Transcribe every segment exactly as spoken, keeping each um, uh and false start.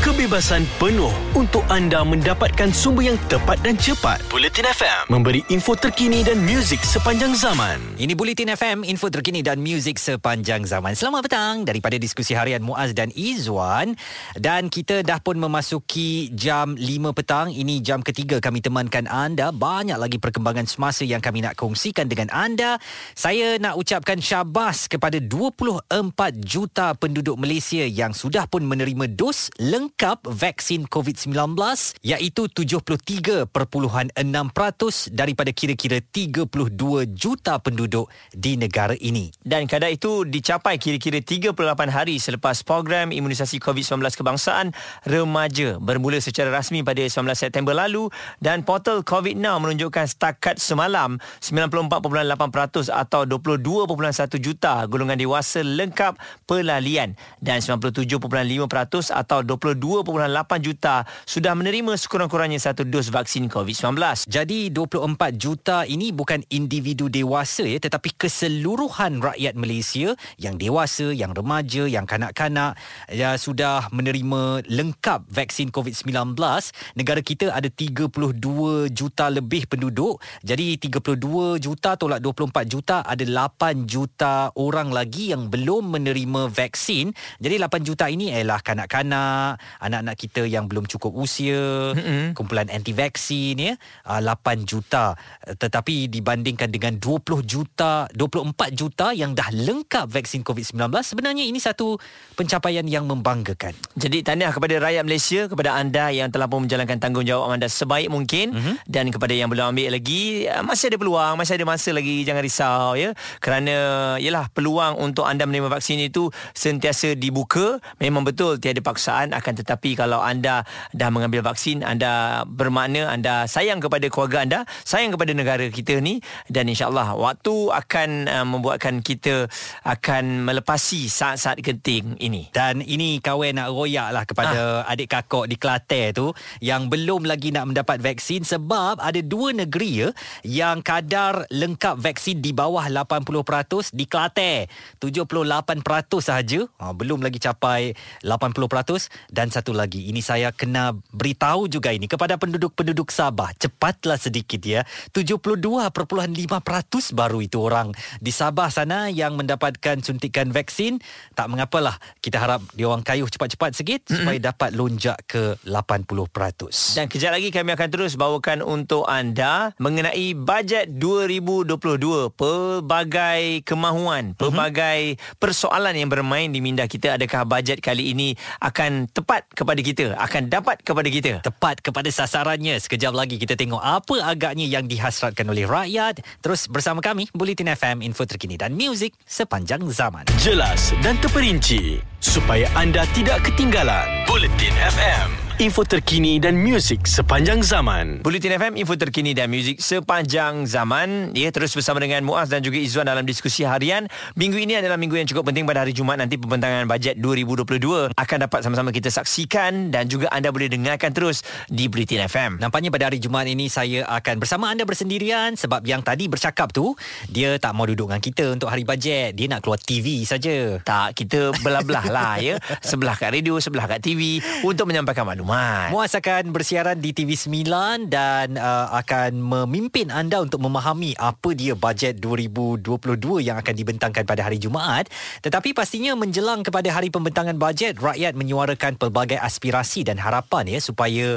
kebebasan penuh untuk anda mendapatkan sumber yang tepat dan cepat. Buletin F M memberi info terkini dan muzik sepanjang zaman. Ini Buletin F M, info terkini dan muzik sepanjang zaman. Selamat petang daripada diskusi harian Muaz dan Izwan. Dan kita dah pun memasuki jam lima petang. Ini jam ketiga kami temankan anda. Banyak lagi perkembangan semasa yang kami nak kongsikan dengan anda. Saya nak ucapkan syabas kepada dua puluh empat juta penduduk Malaysia yang sudah pun menerima dos lengkap vaksin COVID sembilan belas, iaitu tujuh puluh tiga perpuluhan enam peratus daripada kira-kira tiga puluh dua juta penduduk di negara ini. Dan kadar itu dicapai kira-kira tiga puluh lapan hari selepas program imunisasi COVID sembilan belas kebangsaan remaja bermula secara rasmi pada sembilan belas September lalu, dan portal COVIDNow menunjukkan setakat semalam sembilan puluh empat perpuluhan lapan peratus atau dua puluh dua perpuluhan satu juta golongan dewasa lengkap pelalian, dan sembilan puluh tujuh perpuluhan lima peratus atau dua puluh dua perpuluhan lapan juta sudah menerima sekurang-kurangnya satu dos vaksin COVID sembilan belas. Jadi dua puluh empat juta ini bukan individu dewasa ya, tetapi keseluruhan rakyat Malaysia yang dewasa, yang remaja, yang kanak-kanak ya, sudah menerima lengkap vaksin COVID sembilan belas. Negara kita ada tiga puluh dua juta lebih penduduk. Jadi tiga puluh dua juta tolak dua puluh empat juta, ada lapan juta orang lagi yang belum menerima vaksin. Jadi lapan juta ini ialah kanak-kanak, anak-anak kita yang belum cukup usia, mm-hmm. kumpulan anti-vaksin ya, lapan juta. Tetapi dibandingkan dengan dua puluh juta, dua puluh empat juta yang dah lengkap vaksin COVID sembilan belas, sebenarnya ini satu pencapaian yang membanggakan. Jadi tahniah kepada rakyat Malaysia, kepada anda yang telah pun menjalankan tanggungjawab anda sebaik mungkin, mm-hmm. dan kepada yang belum ambil lagi, masih ada peluang, masih ada masa lagi, jangan risau ya. Kerana yalah, peluang untuk anda menerima vaksin itu sentiasa dibuka. Memang betul tiada paksaan, akan tetapi kalau anda dah mengambil vaksin, anda bermakna anda sayang kepada keluarga anda, sayang kepada negara kita ni, dan insyaAllah waktu akan uh, membuatkan kita akan melepasi saat-saat genting ini. Dan ini kawan nak royak lah kepada ha. adik kakak di Klater tu yang belum lagi nak mendapat vaksin, sebab ada dua negeri ya yang kadar lengkap vaksin di bawah lapan puluh peratus. Di Klater tujuh puluh lapan peratus sahaja, ha, belum lagi capai lapan puluh peratus. Dan satu lagi, ini saya kena beritahu juga ini kepada penduduk-penduduk Sabah, cepatlah sedikit ya. tujuh puluh dua perpuluhan lima peratus baru itu orang di Sabah sana yang mendapatkan suntikan vaksin. Tak mengapalah, kita harap diorang kayuh cepat-cepat sikit, mm-hmm. supaya dapat lonjak ke lapan puluh peratus. Dan kejap lagi kami akan terus bawakan untuk anda mengenai bajet dua ribu dua puluh dua. Pelbagai kemahuan, mm-hmm. pelbagai persoalan yang bermain di minda kita. Adakah bajet kali ini akan tepat kepada kita, akan dapat kepada kita, tepat kepada sasarannya? Sekejap lagi kita tengok apa agaknya yang dihasratkan oleh rakyat. Terus bersama kami, Buletin F M, info terkini dan muzik sepanjang zaman. Jelas dan terperinci supaya anda tidak ketinggalan. Buletin F M, info terkini dan muzik sepanjang zaman. Buletin F M, info terkini dan muzik sepanjang zaman. Ya, terus bersama dengan Muaz dan juga Izwan dalam diskusi harian. Minggu ini adalah minggu yang cukup penting. Pada hari Jumaat nanti pembentangan bajet dua ribu dua puluh dua akan dapat sama-sama kita saksikan, dan juga anda boleh dengarkan terus di Buletin F M. Nampaknya pada hari Jumaat ini saya akan bersama anda bersendirian, sebab yang tadi bercakap tu dia tak mau duduk dengan kita untuk hari bajet. Dia nak keluar T V saja. Tak, kita belah-belah lah ya. Sebelah kat radio, sebelah kat T V untuk menyampaikan maklumat. Muaz akan bersiaran di T V sembilan dan uh, akan memimpin anda untuk memahami apa dia bajet dua ribu dua puluh dua yang akan dibentangkan pada hari Jumaat. Tetapi pastinya menjelang kepada hari pembentangan bajet, rakyat menyuarakan pelbagai aspirasi dan harapan ya, supaya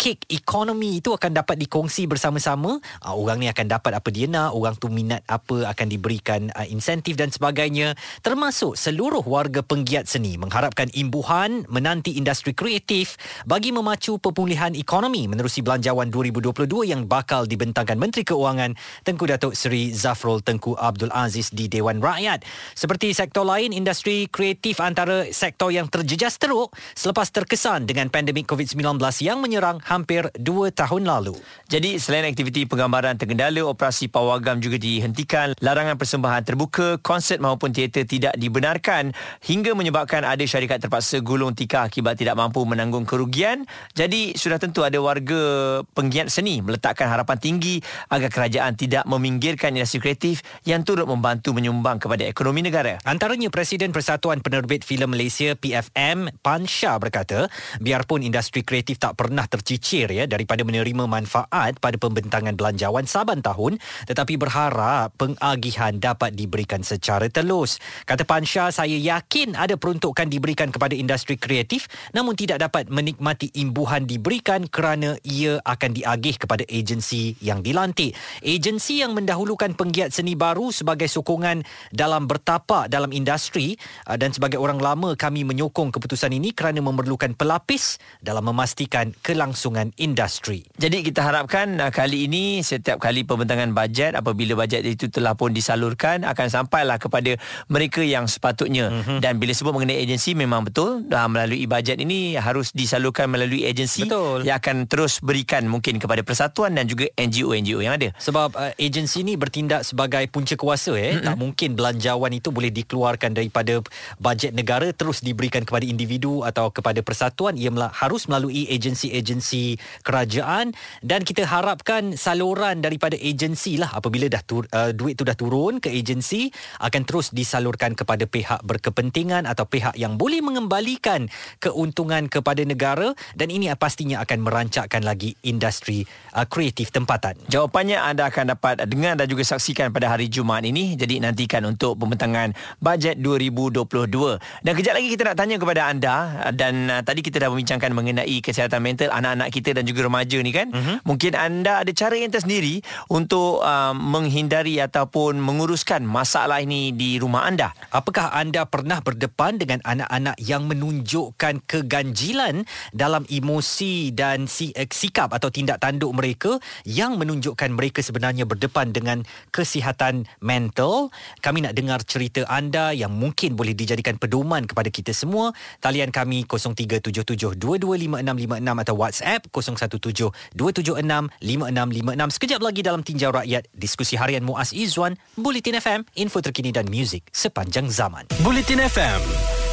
kek ekonomi itu akan dapat dikongsi bersama-sama. Uh, orang ni akan dapat apa dia nak, orang tu minat apa, akan diberikan uh, insentif dan sebagainya. Termasuk seluruh warga penggiat seni mengharapkan imbuhan menanti industri kreatif bagi memacu pemulihan ekonomi menerusi belanjawan dua ribu dua puluh dua yang bakal dibentangkan Menteri Keuangan Tengku Datuk Seri Zafrul Tengku Abdul Aziz di Dewan Rakyat. Seperti sektor lain, industri kreatif antara sektor yang terjejas teruk selepas terkesan dengan pandemik COVID sembilan belas yang menyerang hampir dua tahun lalu. Jadi selain aktiviti penggambaran terkendala, operasi pawagam juga dihentikan, larangan persembahan terbuka, konsert maupun teater tidak dibenarkan hingga menyebabkan ada syarikat terpaksa gulung tikar akibat tidak mampu menanggung kerugian. Jadi sudah tentu ada warga penggiat seni meletakkan harapan tinggi agar kerajaan tidak meminggirkan industri kreatif yang turut membantu menyumbang kepada ekonomi negara. Antaranya Presiden Persatuan Penerbit Filem Malaysia P F M Pan Shah berkata, biarpun industri kreatif tak pernah tercicir ya daripada menerima manfaat pada pembentangan belanjawan saban tahun, tetapi berharap pengagihan dapat diberikan secara telus. Kata Pan Shah, saya yakin ada peruntukan diberikan kepada industri kreatif namun tidak dapat menikmati imbuhan diberikan kerana ia akan diagih kepada agensi yang dilantik. Agensi yang mendahulukan penggiat seni baru sebagai sokongan dalam bertapak dalam industri, dan sebagai orang lama kami menyokong keputusan ini kerana memerlukan pelapis dalam memastikan kelangsungan industri. Jadi kita harapkan kali ini setiap kali pembentangan bajet, apabila bajet itu telah pun disalurkan, akan sampailah kepada mereka yang sepatutnya. Mm-hmm. Dan bila sebut mengenai agensi, memang betul melalui bajet ini harus disalurkan melalui agensi yang akan terus berikan mungkin kepada persatuan dan juga N G O N G O yang ada. Sebab uh, agensi ini bertindak sebagai punca kuasa eh. Mm-hmm. Tak mungkin belanjawan itu boleh dikeluarkan daripada bajet negara terus diberikan kepada individu atau kepada persatuan. Ia mel- harus melalui agensi-agensi kerajaan, dan kita harapkan saluran daripada agensi lah, apabila dah tur- uh, duit tu dah turun ke agensi, akan terus disalurkan kepada pihak berkepentingan atau pihak yang boleh mengembalikan keuntungan kepada negara, dan ini pastinya akan merancakkan lagi industri uh, kreatif tempatan. Jawapannya anda akan dapat dengar dan juga saksikan pada hari Jumaat ini. Jadi nantikan untuk pembentangan bajet dua ribu dua puluh dua. Dan kejap lagi kita nak tanya kepada anda, dan uh, tadi kita dah membincangkan mengenai kesihatan mental anak-anak kita dan juga remaja ni kan. Mm-hmm. Mungkin anda ada cara yang tersendiri untuk uh, menghindari ataupun menguruskan masalah ini di rumah anda. Apakah anda pernah berdepan dengan anak-anak yang menunjukkan keganjilan dalam emosi dan sikap atau tindak tanduk mereka yang menunjukkan mereka mereka sebenarnya berdepan dengan kesihatan mental? Kami nak dengar cerita anda yang mungkin boleh dijadikan pedoman kepada kita semua. Talian kami kosong tiga tujuh tujuh dua dua lima enam lima enam atau WhatsApp kosong satu tujuh dua tujuh enam lima enam lima enam. Sekejap lagi dalam Tinjau Rakyat, diskusi harian Muaz Izwan, Buletin F M, info terkini dan muzik sepanjang zaman. Buletin F M,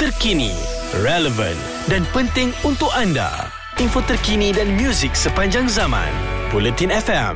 terkini, relevan dan penting untuk anda. Info terkini dan muzik sepanjang zaman. Buletin F M.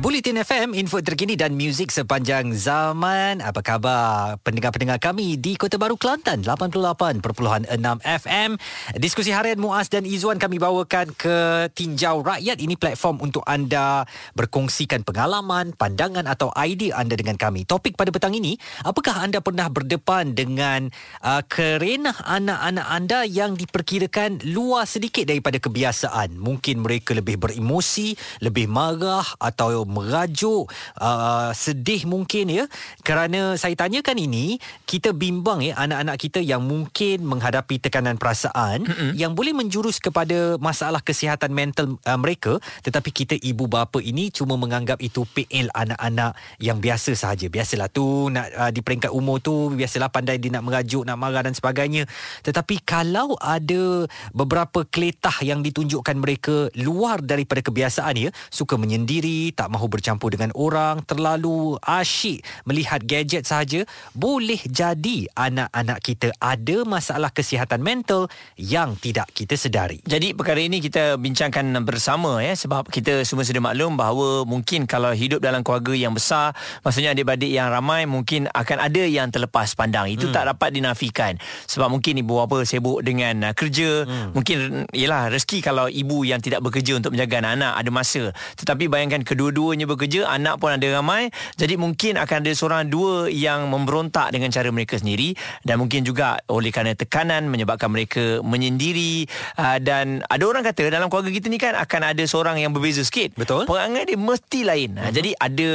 Buletin F M, info terkini dan muzik sepanjang zaman. Apa khabar pendengar-pendengar kami di Kota Baru, Kelantan, lapan puluh lapan perpuluhan enam F M. Diskusi harian Muaz dan Izwan kami bawakan ke Tinjau Rakyat. Ini platform untuk anda berkongsikan pengalaman, pandangan atau idea anda dengan kami. Topik pada petang ini, apakah anda pernah berdepan dengan uh, kerenah anak-anak anda yang diperkirakan luar sedikit daripada kebiasaan? Mungkin mereka lebih beremosi, lebih marah atau merajuk, uh, sedih mungkin ya. Kerana saya tanyakan ini, kita bimbang ya anak-anak kita yang mungkin menghadapi tekanan perasaan, mm-hmm, yang boleh menjurus kepada masalah kesihatan mental uh, mereka, tetapi kita ibu bapa ini cuma menganggap itu P L anak-anak yang biasa sahaja. Biasalah tu nak uh, di peringkat umur tu, biasalah pandai dia nak merajuk, nak marah dan sebagainya. Tetapi kalau ada beberapa keletah yang ditunjukkan mereka luar daripada kebiasaan ya, suka menyendiri, tak mahu bercampur dengan orang, terlalu asyik melihat gadget sahaja, boleh jadi anak-anak kita ada masalah kesihatan mental yang tidak kita sedari. Jadi perkara ini kita bincangkan bersama ya, sebab kita semua sudah maklum bahawa mungkin kalau hidup dalam keluarga yang besar, maksudnya adik-adik yang ramai, mungkin akan ada yang terlepas pandang. Itu hmm. tak dapat dinafikan. Sebab mungkin ibu bapa sibuk dengan uh, kerja, hmm. mungkin ialah rezeki kalau ibu yang tidak bekerja untuk menjaga anak-anak ada masa. Tetapi bayangkan kedua-dua bekerja, anak pun ada ramai. Jadi mungkin akan ada seorang dua yang memberontak dengan cara mereka sendiri, dan mungkin juga oleh kerana tekanan menyebabkan mereka menyendiri. Aa, dan ada orang kata dalam keluarga kita ni kan akan ada seorang yang berbeza sikit. Betul. Perangai dia mesti lain. Uh-huh. Jadi ada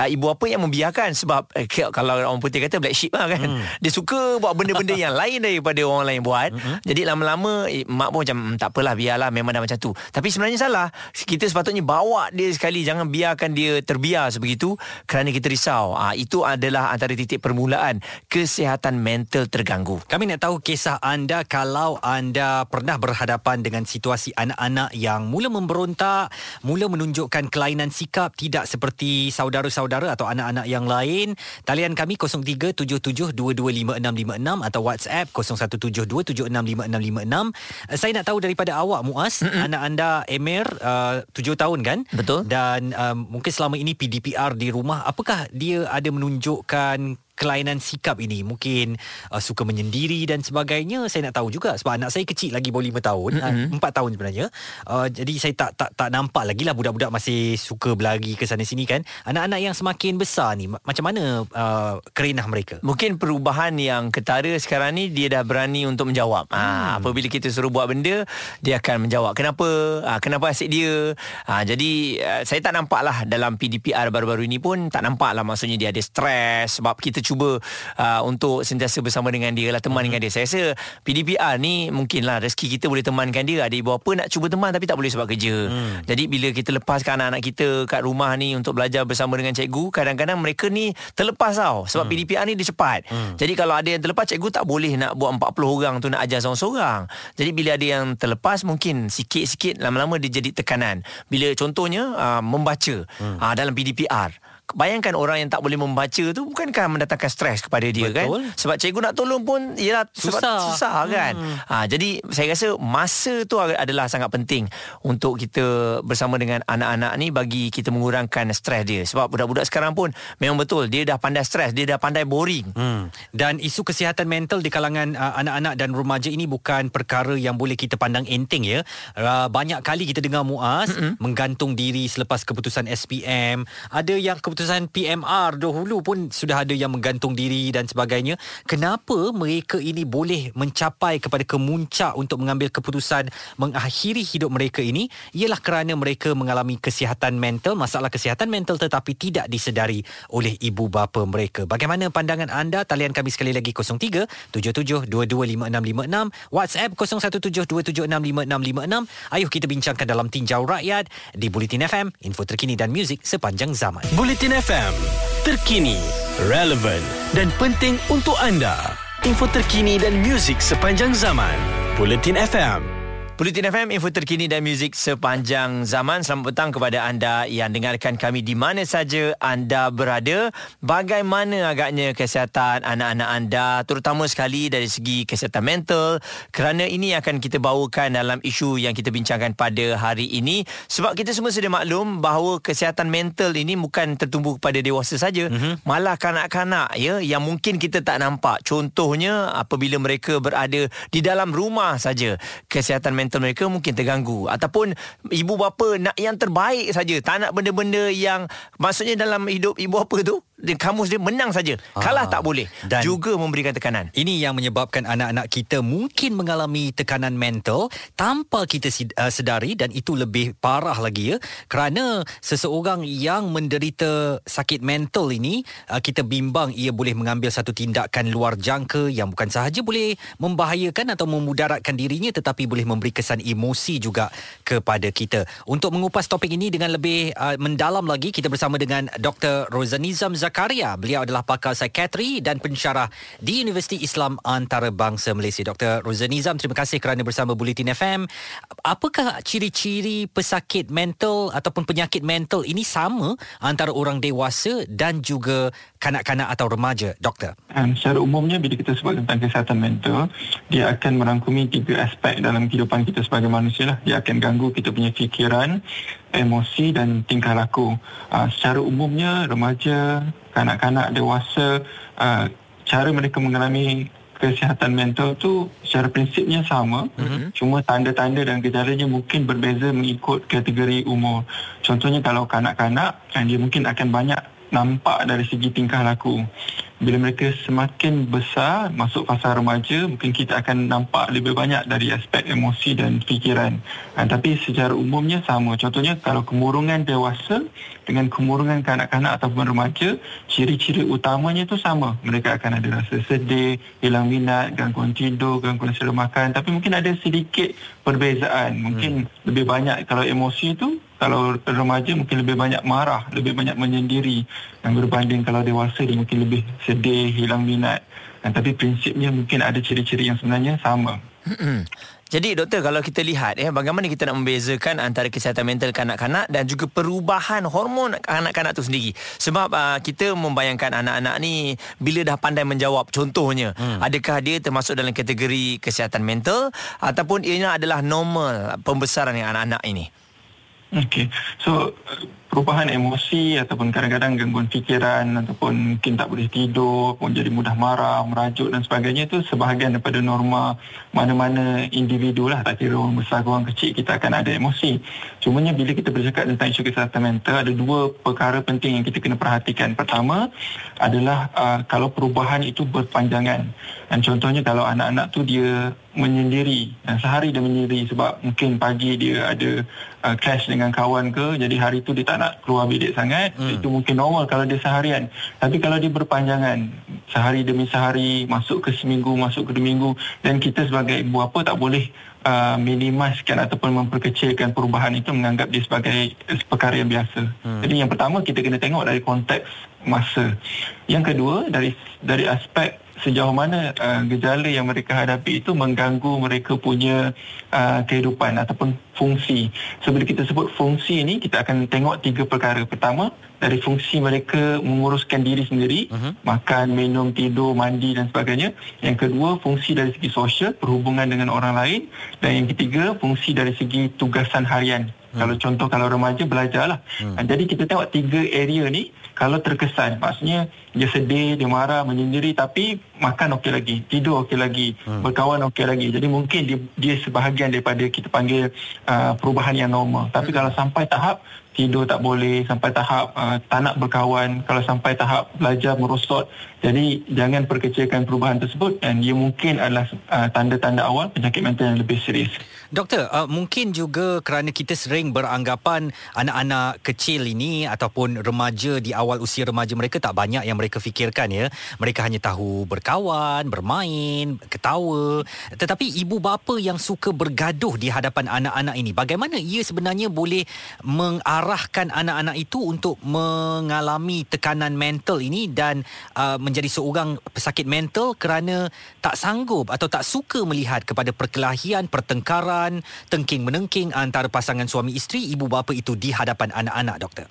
aa, ibu bapa yang membiarkan, sebab eh, kalau orang putih kata black sheep lah kan. Hmm. Dia suka buat benda-benda yang lain daripada orang lain buat. Uh-huh. Jadi lama-lama eh, mak pun macam tak apalah, biarlah memang dah macam tu. Tapi sebenarnya salah. Kita sepatutnya bawa dia sekali, jangan biarkan biarkan dia terbiar sebegitu kerana kita risau. Ha, itu adalah antara titik permulaan kesihatan mental terganggu. Kami nak tahu kisah anda kalau anda pernah berhadapan dengan situasi anak-anak yang mula memberontak, mula menunjukkan kelainan sikap tidak seperti saudara-saudara atau anak-anak yang lain. Talian kami kosong tiga tujuh tujuh dua dua lima enam lima enam atau WhatsApp kosong satu tujuh dua tujuh enam lima enam lima enam. Saya nak tahu daripada awak, Muaz, mm-hmm. anak anda Emir uh, tujuh tahun kan? Betul. Dan uh, mungkin selama ini P D P R di rumah, apakah dia ada menunjukkan kelainan sikap ini? Mungkin uh, suka menyendiri dan sebagainya. Saya nak tahu juga sebab anak saya kecil lagi, baru lima tahun, mm-hmm. empat tahun sebenarnya. Uh, jadi saya tak tak tak nampak lagi lah budak-budak masih suka berlari ke sana sini kan. Anak-anak yang semakin besar ni macam mana uh, kerenah mereka? Mungkin perubahan yang ketara sekarang ni dia dah berani untuk menjawab. Hmm. Ha, apabila kita suruh buat benda, dia akan menjawab kenapa, ha, kenapa asyik dia. Ha, jadi uh, saya tak nampak lah dalam P D P R baru-baru ini pun tak nampak lah maksudnya dia ada stres sebab kita cuba uh, untuk sentiasa bersama dengan dia lah, teman hmm. dengan dia. Saya rasa P D P R ni mungkinlah rezeki kita boleh temankan dia. Ada ibu apa nak cuba teman tapi tak boleh sebab kerja. hmm. Jadi bila kita lepaskan anak-anak kita kat rumah ni untuk belajar bersama dengan cikgu, kadang-kadang mereka ni terlepas tau sebab hmm. P D P R ni dia cepat. hmm. Jadi kalau ada yang terlepas, cikgu tak boleh nak buat empat puluh orang tu nak ajar seorang-seorang. Jadi bila ada yang terlepas, mungkin sikit-sikit lama-lama dia jadi tekanan. Bila contohnya uh, membaca hmm. uh, dalam P D P R, bayangkan orang yang tak boleh membaca tu bukankah mendatangkan stres kepada dia? Betul. Kan? Sebab cikgu nak tolong pun ialah susah, susah kan? Hmm. Ha, jadi saya rasa masa tu adalah sangat penting untuk kita bersama dengan anak-anak ni bagi kita mengurangkan stres dia. Sebab budak-budak sekarang pun memang betul dia dah pandai stres, dia dah pandai boring. Hmm. Dan isu kesihatan mental di kalangan uh, anak-anak dan remaja ini bukan perkara yang boleh kita pandang enteng ya. Uh, banyak kali kita dengar, Muaz, mm-hmm. menggantung diri selepas keputusan S P M. Ada yang keputusan Keputusan P M R dahulu pun sudah ada yang menggantung diri dan sebagainya. Kenapa mereka ini boleh mencapai kepada kemuncak untuk mengambil keputusan mengakhiri hidup mereka ini? Ialah kerana mereka mengalami kesihatan mental, masalah kesihatan mental tetapi tidak disedari oleh ibu bapa mereka. Bagaimana pandangan anda? Talian kami sekali lagi kosong tiga tujuh tujuh dua dua lima enam lima enam, WhatsApp kosong satu tujuh dua tujuh enam lima enam lima enam. Ayuh kita bincangkan dalam Tinjau Rakyat di Buletin F M, info terkini dan muzik sepanjang zaman. Buletin F M, terkini, relevan dan penting untuk anda. Info terkini dan muzik sepanjang zaman. Buletin F M. Buletin F M, info terkini dan muzik sepanjang zaman. Selamat petang kepada anda yang dengarkan kami di mana saja anda berada. Bagaimana agaknya kesihatan anak-anak anda, terutama sekali dari segi kesihatan mental? Kerana ini akan kita bawakan dalam isu yang kita bincangkan pada hari ini. Sebab kita semua sedia maklum bahawa kesihatan mental ini bukan tertumpu kepada dewasa saja, mm-hmm. malah kanak-kanak ya, yang mungkin kita tak nampak. Contohnya apabila mereka berada di dalam rumah saja, kesihatan mental mereka mungkin terganggu. Ataupun ibu bapa nak yang terbaik saja, tak nak benda-benda yang maksudnya dalam hidup ibu bapa tu kamus dia menang saja, kalah tak boleh. Dan juga memberikan tekanan. Ini yang menyebabkan anak-anak kita mungkin mengalami tekanan mental tanpa kita sedari. Dan itu lebih parah lagi ya, kerana seseorang yang menderita sakit mental ini, kita bimbang ia boleh mengambil satu tindakan luar jangka yang bukan sahaja boleh membahayakan atau memudaratkan dirinya, tetapi boleh memberi kesan emosi juga kepada kita. Untuk mengupas topik ini dengan lebih uh, mendalam lagi, kita bersama dengan Doktor Rozanizam Zakaria Zakaria. Beliau adalah pakar psikiatri dan pensyarah di Universiti Islam Antarabangsa Malaysia. Doktor Rozanizam, terima kasih kerana bersama Buletin F M. Apakah ciri-ciri pesakit mental ataupun penyakit mental ini sama antara orang dewasa dan juga kanak-kanak atau remaja, doktor? Um, secara umumnya bila kita sebut tentang kesihatan mental, dia akan merangkumi tiga aspek dalam kehidupan kita sebagai manusia lah. Dia akan ganggu kita punya fikiran, emosi dan tingkah laku. Uh, secara umumnya remaja, kanak-kanak, dewasa, uh, cara mereka mengalami kesihatan mental tu secara prinsipnya sama, mm-hmm. cuma tanda-tanda dan gejalanya mungkin berbeza mengikut kategori umur. Contohnya kalau kanak-kanak, kan dia mungkin akan banyak nampak dari segi tingkah laku. Bila mereka semakin besar, masuk fasa remaja, mungkin kita akan nampak lebih banyak dari aspek emosi dan fikiran. Ha, tapi secara umumnya sama. Contohnya, kalau kemurungan dewasa dengan kemurungan kanak-kanak ataupun remaja, ciri-ciri utamanya itu sama. Mereka akan ada rasa sedih, hilang minat, gangguan tidur, gangguan selera makan. Tapi mungkin ada sedikit perbezaan. Mungkin hmm. lebih banyak kalau emosi itu, Kalau remaja mungkin lebih banyak marah, lebih banyak menyendiri, dan berbanding kalau dewasa dia mungkin lebih sedih, hilang minat. Dan, tapi prinsipnya mungkin ada ciri-ciri yang sebenarnya sama. Jadi doktor, kalau kita lihat eh, bagaimana kita nak membezakan antara kesihatan mental kanak-kanak dan juga perubahan hormon kanak-kanak tu sendiri. Sebab uh, kita membayangkan anak-anak ni bila dah pandai menjawab contohnya, hmm. adakah dia termasuk dalam kategori kesihatan mental ataupun ianya adalah normal pembesaran yang anak-anak ini? Okey. So perubahan emosi ataupun kadang-kadang gangguan fikiran ataupun mungkin tak boleh tidur, pun jadi mudah marah, merajuk dan sebagainya itu sebahagian daripada norma mana-mana individu lah. Tak kira orang besar ke orang kecil, kita akan ada emosi. Cumanya bila kita bercakap tentang isu kesihatan mental, ada dua perkara penting yang kita kena perhatikan. Pertama adalah uh, kalau perubahan itu berpanjangan. Dan contohnya kalau anak-anak tu dia menyendiri, dan sehari dia menyendiri sebab mungkin pagi dia ada uh, clash dengan kawan ke, jadi hari tu dia tak nak keluar bilik sangat. hmm. Itu mungkin normal kalau dia seharian. Tapi kalau dia berpanjangan, sehari demi sehari, masuk ke seminggu, masuk ke dua minggu, dan kita sebagai ibu apa tak boleh Uh, minimiskan ataupun memperkecilkan perubahan itu, menganggap dia sebagai perkara yang biasa. Hmm. Jadi yang pertama kita kena tengok dari konteks masa. Yang kedua dari dari aspek sejauh mana uh, gejala yang mereka hadapi itu mengganggu mereka punya uh, kehidupan ataupun fungsi. So bila kita sebut fungsi ini, kita akan tengok tiga perkara. Pertama dari fungsi mereka menguruskan diri sendiri, uh-huh. makan, minum, tidur, mandi dan sebagainya. Yang kedua, fungsi dari segi sosial, perhubungan dengan orang lain. Dan yang ketiga, fungsi dari segi tugasan harian. Hmm. Kalau contoh kalau remaja, belajarlah. Hmm. Jadi kita tengok tiga area ni, kalau terkesan, maksudnya dia sedih, dia marah, menyendiri, tapi makan okey lagi, tidur okey lagi, hmm. berkawan okey lagi. Jadi mungkin dia, dia sebahagian daripada kita panggil uh, perubahan yang normal. Tapi hmm. kalau sampai tahap tidur tak boleh, sampai tahap uh, tak nak berkawan, kalau sampai tahap belajar merosot. Jadi jangan perkecilkan perubahan tersebut, dan ia mungkin adalah uh, tanda-tanda awal penyakit mental yang lebih serius. Doktor, uh, mungkin juga kerana kita sering beranggapan anak-anak kecil ini ataupun remaja di awal usia remaja mereka tak banyak yang mereka fikirkan ya. Mereka hanya tahu berkawan, bermain, ketawa. Tetapi ibu bapa yang suka bergaduh di hadapan anak-anak ini, bagaimana ia sebenarnya boleh mengarahkan arahkan anak-anak itu untuk mengalami tekanan mental ini dan uh, menjadi seorang pesakit mental kerana tak sanggup atau tak suka melihat kepada perkelahian, pertengkaran, tengking-menengking antara pasangan suami isteri, ibu bapa itu di hadapan anak-anak, doktor?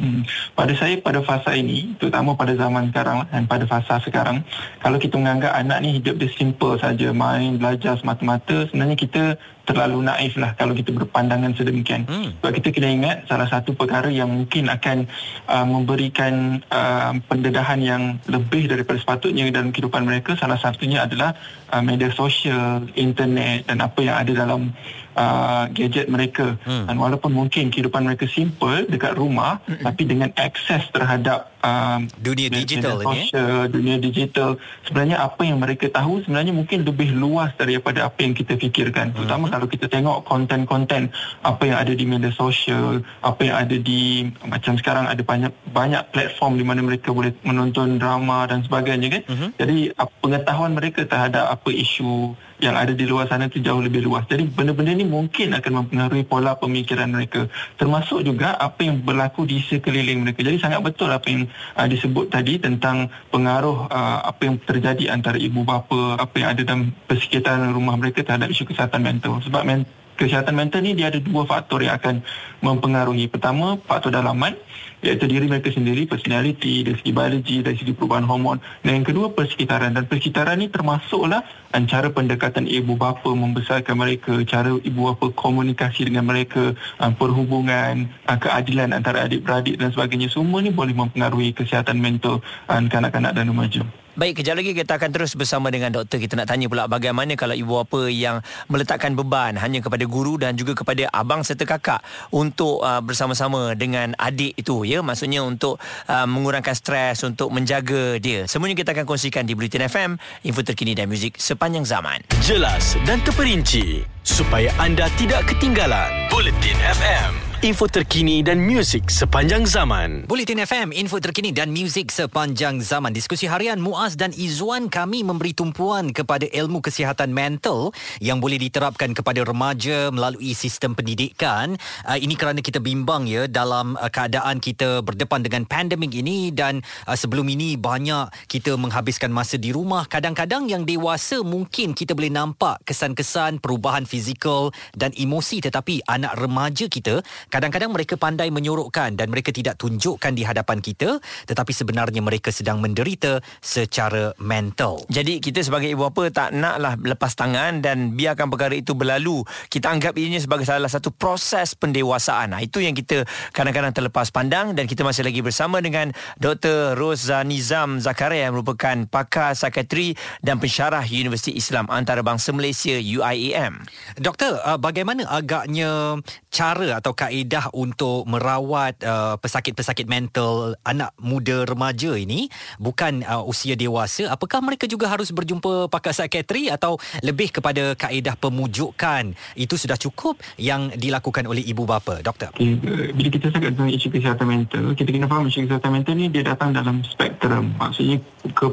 Hmm. Pada saya, pada fasa ini, terutama pada zaman sekarang dan pada fasa sekarang, kalau kita menganggap anak ni hidup dia simple saja, main, belajar semata-mata, sebenarnya kita terlalu naif lah kalau kita berpandangan sedemikian. Hmm. Sebab kita kena ingat salah satu perkara yang mungkin akan uh, memberikan uh, pendedahan yang lebih daripada sepatutnya dalam kehidupan mereka, salah satunya adalah uh, media sosial, internet dan apa yang ada dalam Uh, gadget mereka. hmm. Dan walaupun mungkin kehidupan mereka simple dekat rumah, hmm. tapi dengan akses terhadap um, dunia digital ini, social, dunia digital, sebenarnya apa yang mereka tahu sebenarnya mungkin lebih luas daripada apa yang kita fikirkan. hmm. Terutama kalau kita tengok konten-konten apa yang ada di media sosial, apa yang ada di, macam sekarang ada banyak banyak platform di mana mereka boleh menonton drama dan sebagainya kan. hmm. Jadi pengetahuan mereka terhadap apa isu yang ada di luar sana tu jauh lebih luas. Jadi benda-benda ni mungkin akan mempengaruhi pola pemikiran mereka, termasuk juga apa yang berlaku di sekeliling mereka. Jadi sangat betul apa yang uh, disebut tadi tentang pengaruh uh, apa yang terjadi antara ibu bapa, apa yang ada dalam persekitaran rumah mereka terhadap isu kesihatan mental. Sebab men- kesihatan mental ni dia ada dua faktor yang akan mempengaruhi. Pertama, faktor dalaman, iaitu diri mereka sendiri, personality, dari segi biologi, dari segi perubahan hormon. Dan yang kedua, persekitaran. Dan persekitaran ni termasuklah cara pendekatan ibu bapa membesarkan mereka, cara ibu bapa komunikasi dengan mereka, perhubungan, keadilan antara adik-beradik dan sebagainya. Semua ni boleh mempengaruhi kesihatan mental kanak-kanak dan remaja. Baik, kejap lagi kita akan terus bersama dengan doktor. Kita nak tanya pula bagaimana kalau ibu bapa yang meletakkan beban hanya kepada guru dan juga kepada abang serta kakak untuk uh, bersama-sama dengan adik itu ya. Maksudnya untuk uh, mengurangkan stres, untuk menjaga dia. Semuanya kita akan kongsikan di Buletin F M, info terkini dan muzik sepanjang zaman. Jelas dan terperinci supaya anda tidak ketinggalan Buletin F M. info terkini dan muzik sepanjang zaman. Buletin F M, info terkini dan muzik sepanjang zaman. Diskusi harian Muaz dan Izwan, kami memberi tumpuan kepada ilmu kesihatan mental yang boleh diterapkan kepada remaja melalui sistem pendidikan. Uh, ini kerana kita bimbang ya dalam uh, keadaan kita berdepan dengan pandemik ini, dan uh, sebelum ini banyak kita menghabiskan masa di rumah. Kadang-kadang yang dewasa mungkin kita boleh nampak kesan-kesan perubahan fizikal dan emosi, tetapi anak remaja kita kadang-kadang mereka pandai menyorokkan dan mereka tidak tunjukkan di hadapan kita, tetapi sebenarnya mereka sedang menderita secara mental. Jadi kita sebagai ibu bapa tak naklah lepas tangan dan biarkan perkara itu berlalu. Kita anggap ianya sebagai salah satu proses pendewasaan. Itu yang kita kadang-kadang terlepas pandang. Dan kita masih lagi bersama dengan Doktor Rozanizam Zakaria yang merupakan pakar psikiatri dan pensyarah Universiti Islam Antarabangsa Malaysia U I A M. Doktor, bagaimana agaknya cara atau kaedah untuk merawat uh, pesakit-pesakit mental anak muda remaja ini, bukan uh, usia dewasa? Apakah mereka juga harus berjumpa pakar psikiatri atau lebih kepada kaedah pemujukan itu sudah cukup yang dilakukan oleh ibu bapa, doktor? Okay. Bila kita cakap tentang isu kesihatan mental, kita kena faham isu kesihatan mental ni dia datang dalam spektrum. Maksudnya ke,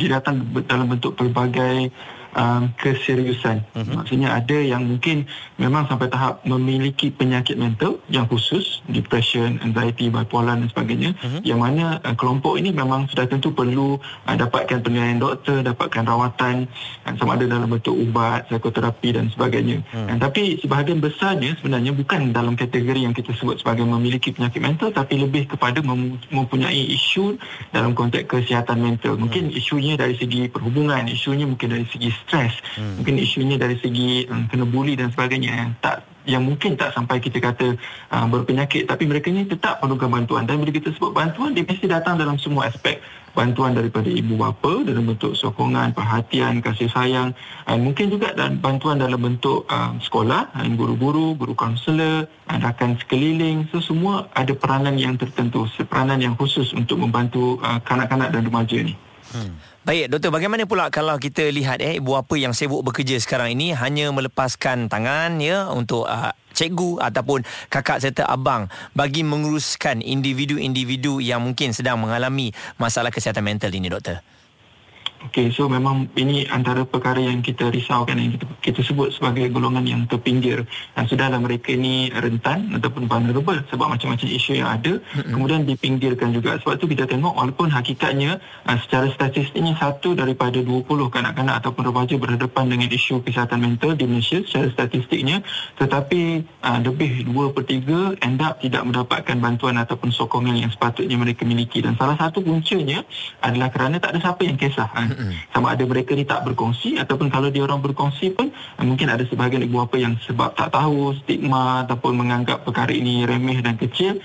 dia datang dalam bentuk pelbagai Um, keseriusan. Uh-huh. Maksudnya ada yang mungkin memang sampai tahap memiliki penyakit mental yang khusus, depression, anxiety, bipolar dan sebagainya. Uh-huh. Yang mana uh, kelompok ini memang sudah tentu perlu uh, dapatkan penilaian doktor, dapatkan rawatan uh, sama ada dalam bentuk ubat, psikoterapi dan sebagainya. Uh-huh. Uh, tapi sebahagian besarnya sebenarnya bukan dalam kategori yang kita sebut sebagai memiliki penyakit mental, tapi lebih kepada mem- mempunyai isu dalam konteks kesihatan mental. Mungkin uh-huh. isunya dari segi perhubungan, isunya mungkin dari segi stres, hmm. mungkin isunya dari segi um, kena bully dan sebagainya, yang tak yang mungkin tak sampai kita kata uh, berpenyakit, tapi mereka ni tetap perlukan bantuan. Dan bila kita sebut bantuan, dia mesti datang dalam semua aspek. Bantuan daripada ibu bapa dalam bentuk sokongan, perhatian, kasih sayang, uh, mungkin juga dan bantuan dalam bentuk uh, sekolah, uh, guru-guru, guru kaunselor, uh, rakan sekeliling. So semua ada peranan yang tertentu, peranan yang khusus untuk membantu uh, kanak-kanak dan remaja ni. Hmm. Baik, doktor, bagaimana pula kalau kita lihat eh ibu bapa yang sibuk bekerja sekarang ini hanya melepaskan tangan ya untuk uh, cikgu ataupun kakak serta abang bagi menguruskan individu-individu yang mungkin sedang mengalami masalah kesihatan mental ini, doktor? Okey, so memang ini antara perkara yang kita risaukan, yang kita, kita sebut sebagai golongan yang terpinggir. Dan sudahlah mereka ini rentan ataupun vulnerable sebab macam-macam isu yang ada. Mm-hmm. Kemudian dipinggirkan juga. Sebab tu kita tengok walaupun hakikatnya secara statistiknya satu daripada dua puluh kanak-kanak ataupun remaja berhadapan dengan isu kesihatan mental di Malaysia secara statistiknya, tetapi uh, lebih dua per tiga end up tidak mendapatkan bantuan ataupun sokongan yang sepatutnya mereka miliki. Dan salah satu puncanya adalah kerana tak ada siapa yang kisah. Sama ada mereka ni tak berkongsi ataupun kalau dia orang berkongsi pun mungkin ada sebahagian ibu bapa yang sebab tak tahu, stigma ataupun menganggap perkara ini remeh dan kecil,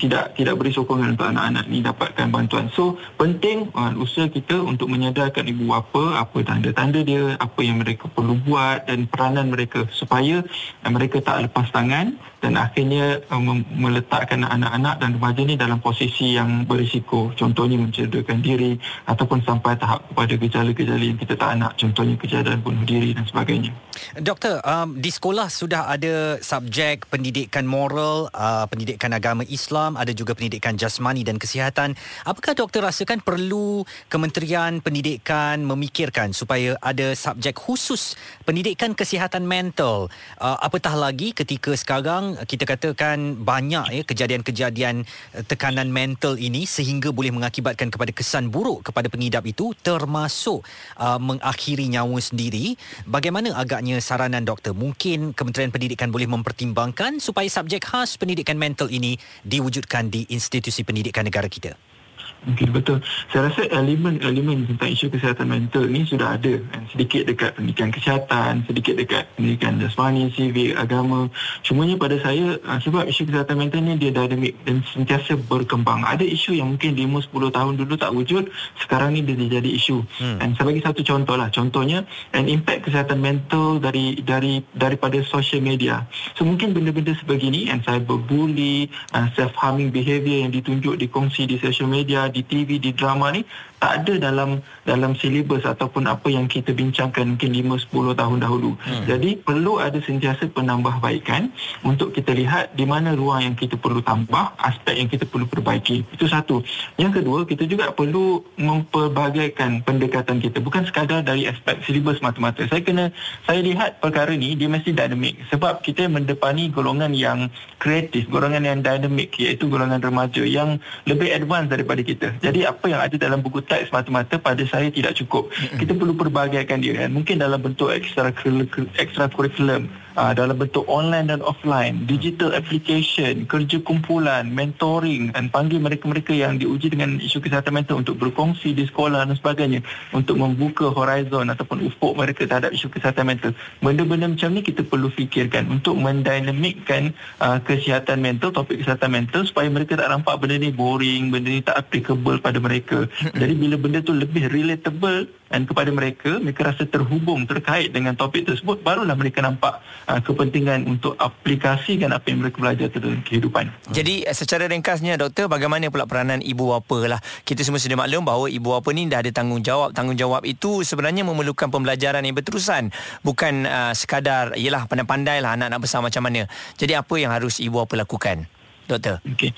tidak tidak beri sokongan untuk anak-anak ni dapatkan bantuan. So penting uh, usaha kita untuk menyadarkan ibu bapa apa tanda-tanda dia, apa yang mereka perlu buat dan peranan mereka supaya uh, mereka tak lepas tangan dan akhirnya uh, meletakkan anak-anak dan remaja ni dalam posisi yang berisiko. Contohnya mencederakan diri ataupun sampai tahap kepada gejala-gejala yang kita tak nak, contohnya kejadian bunuh diri dan sebagainya. Doktor, um, di sekolah sudah ada subjek pendidikan moral, uh, pendidikan agama Islam, ada juga pendidikan jasmani dan kesihatan. Apakah doktor rasakan perlu Kementerian Pendidikan memikirkan supaya ada subjek khusus pendidikan kesihatan mental? Uh, apatah lagi ketika sekarang kita katakan banyak ya kejadian-kejadian tekanan mental ini sehingga boleh mengakibatkan kepada kesan buruk kepada pengidap itu, termasuk uh, mengakhiri nyawa sendiri. Bagaimana agaknya saranan doktor? Mungkin Kementerian Pendidikan boleh mempertimbangkan supaya subjek khas pendidikan mental ini di wujudkan di institusi pendidikan negara kita. Okey, betul. Saya rasa elemen-elemen tentang isu kesihatan mental ni sudah ada. Sedikit dekat pendidikan kesihatan, sedikit dekat pendidikan jasmani, sivik, agama. Cumanya pada saya, sebab isu kesihatan mental ni dia dinamik dan sentiasa berkembang. Ada isu yang mungkin lima sepuluh tahun dulu tak wujud, sekarang ni dia jadi isu. Hmm. Dan saya bagi satu contoh lah. Contohnya, an impact kesihatan mental dari dari daripada social media. So mungkin benda-benda sebegini, and cyberbully, self-harming behaviour yang ditunjuk, dikongsi di social media, di T V, di drama ni ada dalam dalam silibus ataupun apa yang kita bincangkan mungkin lima sepuluh tahun dahulu. Hmm. Jadi perlu ada sentiasa penambahbaikan untuk kita lihat di mana ruang yang kita perlu tambah, aspek yang kita perlu perbaiki. Itu satu. Yang kedua, kita juga perlu memperbagaikan pendekatan kita, bukan sekadar dari aspek silibus mata-mata. Saya kena saya lihat perkara ni dia mesti dinamik sebab kita mendepani golongan yang kreatif, golongan yang dinamik, iaitu golongan remaja yang lebih advance daripada kita. Jadi apa yang ada dalam buku teks mata-mata pada saya tidak cukup. Kita perlu perbagaikan diri, mungkin dalam bentuk ekstrakurikulum, uh, dalam bentuk online dan offline, digital application, kerja kumpulan, mentoring, dan panggil mereka-mereka yang diuji dengan isu kesihatan mental untuk berkongsi di sekolah dan sebagainya, untuk membuka horizon ataupun ufuk mereka terhadap isu kesihatan mental. Benda-benda macam ni kita perlu fikirkan untuk mendinamikkan uh, kesihatan mental, topik kesihatan mental, supaya mereka tak nampak benda ni boring, benda ni tak applicable pada mereka. Jadi bila benda tu lebih relatable dan kepada mereka, mereka rasa terhubung, terkait dengan topik tersebut, barulah mereka nampak uh, kepentingan untuk aplikasikan apa yang mereka belajar dalam kehidupan. Jadi secara ringkasnya, Doktor, bagaimana pula peranan ibu bapa lah? Kita semua sedia maklum bahawa ibu bapa ni dah ada tanggungjawab. Tanggungjawab itu sebenarnya memerlukan pembelajaran yang berterusan. Bukan uh, sekadar, yelah, pandai-pandai lah anak-anak besar macam mana. Jadi apa yang harus ibu bapa lakukan, Doktor? Okey.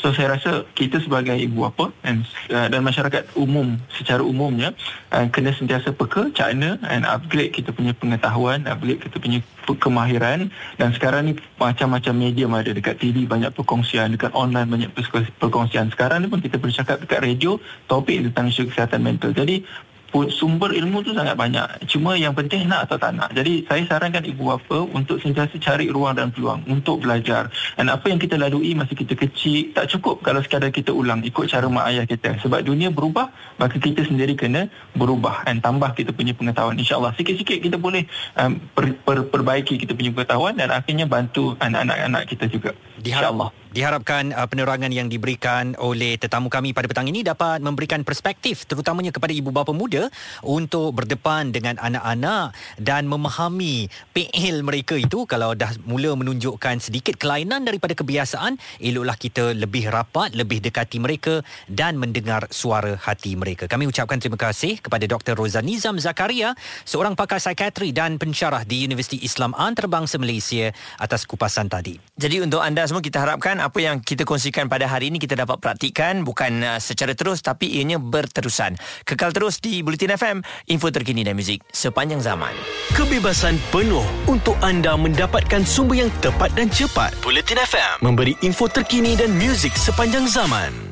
So saya rasa kita sebagai ibu bapa dan, uh, dan masyarakat umum secara umumnya uh, kena sentiasa peka, cakna and upgrade kita punya pengetahuan, upgrade kita punya kemahiran. Dan sekarang ni macam-macam medium ada, dekat T V banyak perkongsian, dekat online banyak perkongsian. Sekarang ni pun kita bercakap dekat radio topik tentang isu kesihatan mental. Jadi sumber ilmu tu sangat banyak. Cuma yang penting nak atau tak nak. Jadi saya sarankan ibu bapa untuk sentiasa cari ruang dan peluang untuk belajar. Dan apa yang kita lalui masa kita kecil tak cukup kalau sekadar kita ulang ikut cara mak ayah kita. Sebab dunia berubah, maka kita sendiri kena berubah dan tambah kita punya pengetahuan. InsyaAllah sikit-sikit kita boleh um, per, per, perbaiki kita punya pengetahuan dan akhirnya bantu anak-anak kita juga. InsyaAllah. Diharapkan uh, penerangan yang diberikan oleh tetamu kami pada petang ini dapat memberikan perspektif terutamanya kepada ibu bapa muda untuk berdepan dengan anak-anak dan memahami P L mereka itu. Kalau dah mula menunjukkan sedikit kelainan daripada kebiasaan, eloklah kita lebih rapat, lebih dekati mereka dan mendengar suara hati mereka. Kami ucapkan terima kasih kepada Doktor Rozanizam Zakaria, seorang pakar psikiatri dan pensyarah di Universiti Islam Antarabangsa Malaysia atas kupasan tadi. Jadi untuk anda semua, kita harapkan apa yang kita kongsikan pada hari ini kita dapat praktikkan, bukan uh, secara terus tapi ianya berterusan. Kekal terus di Buletin F M, info terkini dan muzik sepanjang zaman. Kebebasan penuh untuk anda mendapatkan sumber yang tepat dan cepat. Buletin F M memberi info terkini dan muzik sepanjang zaman.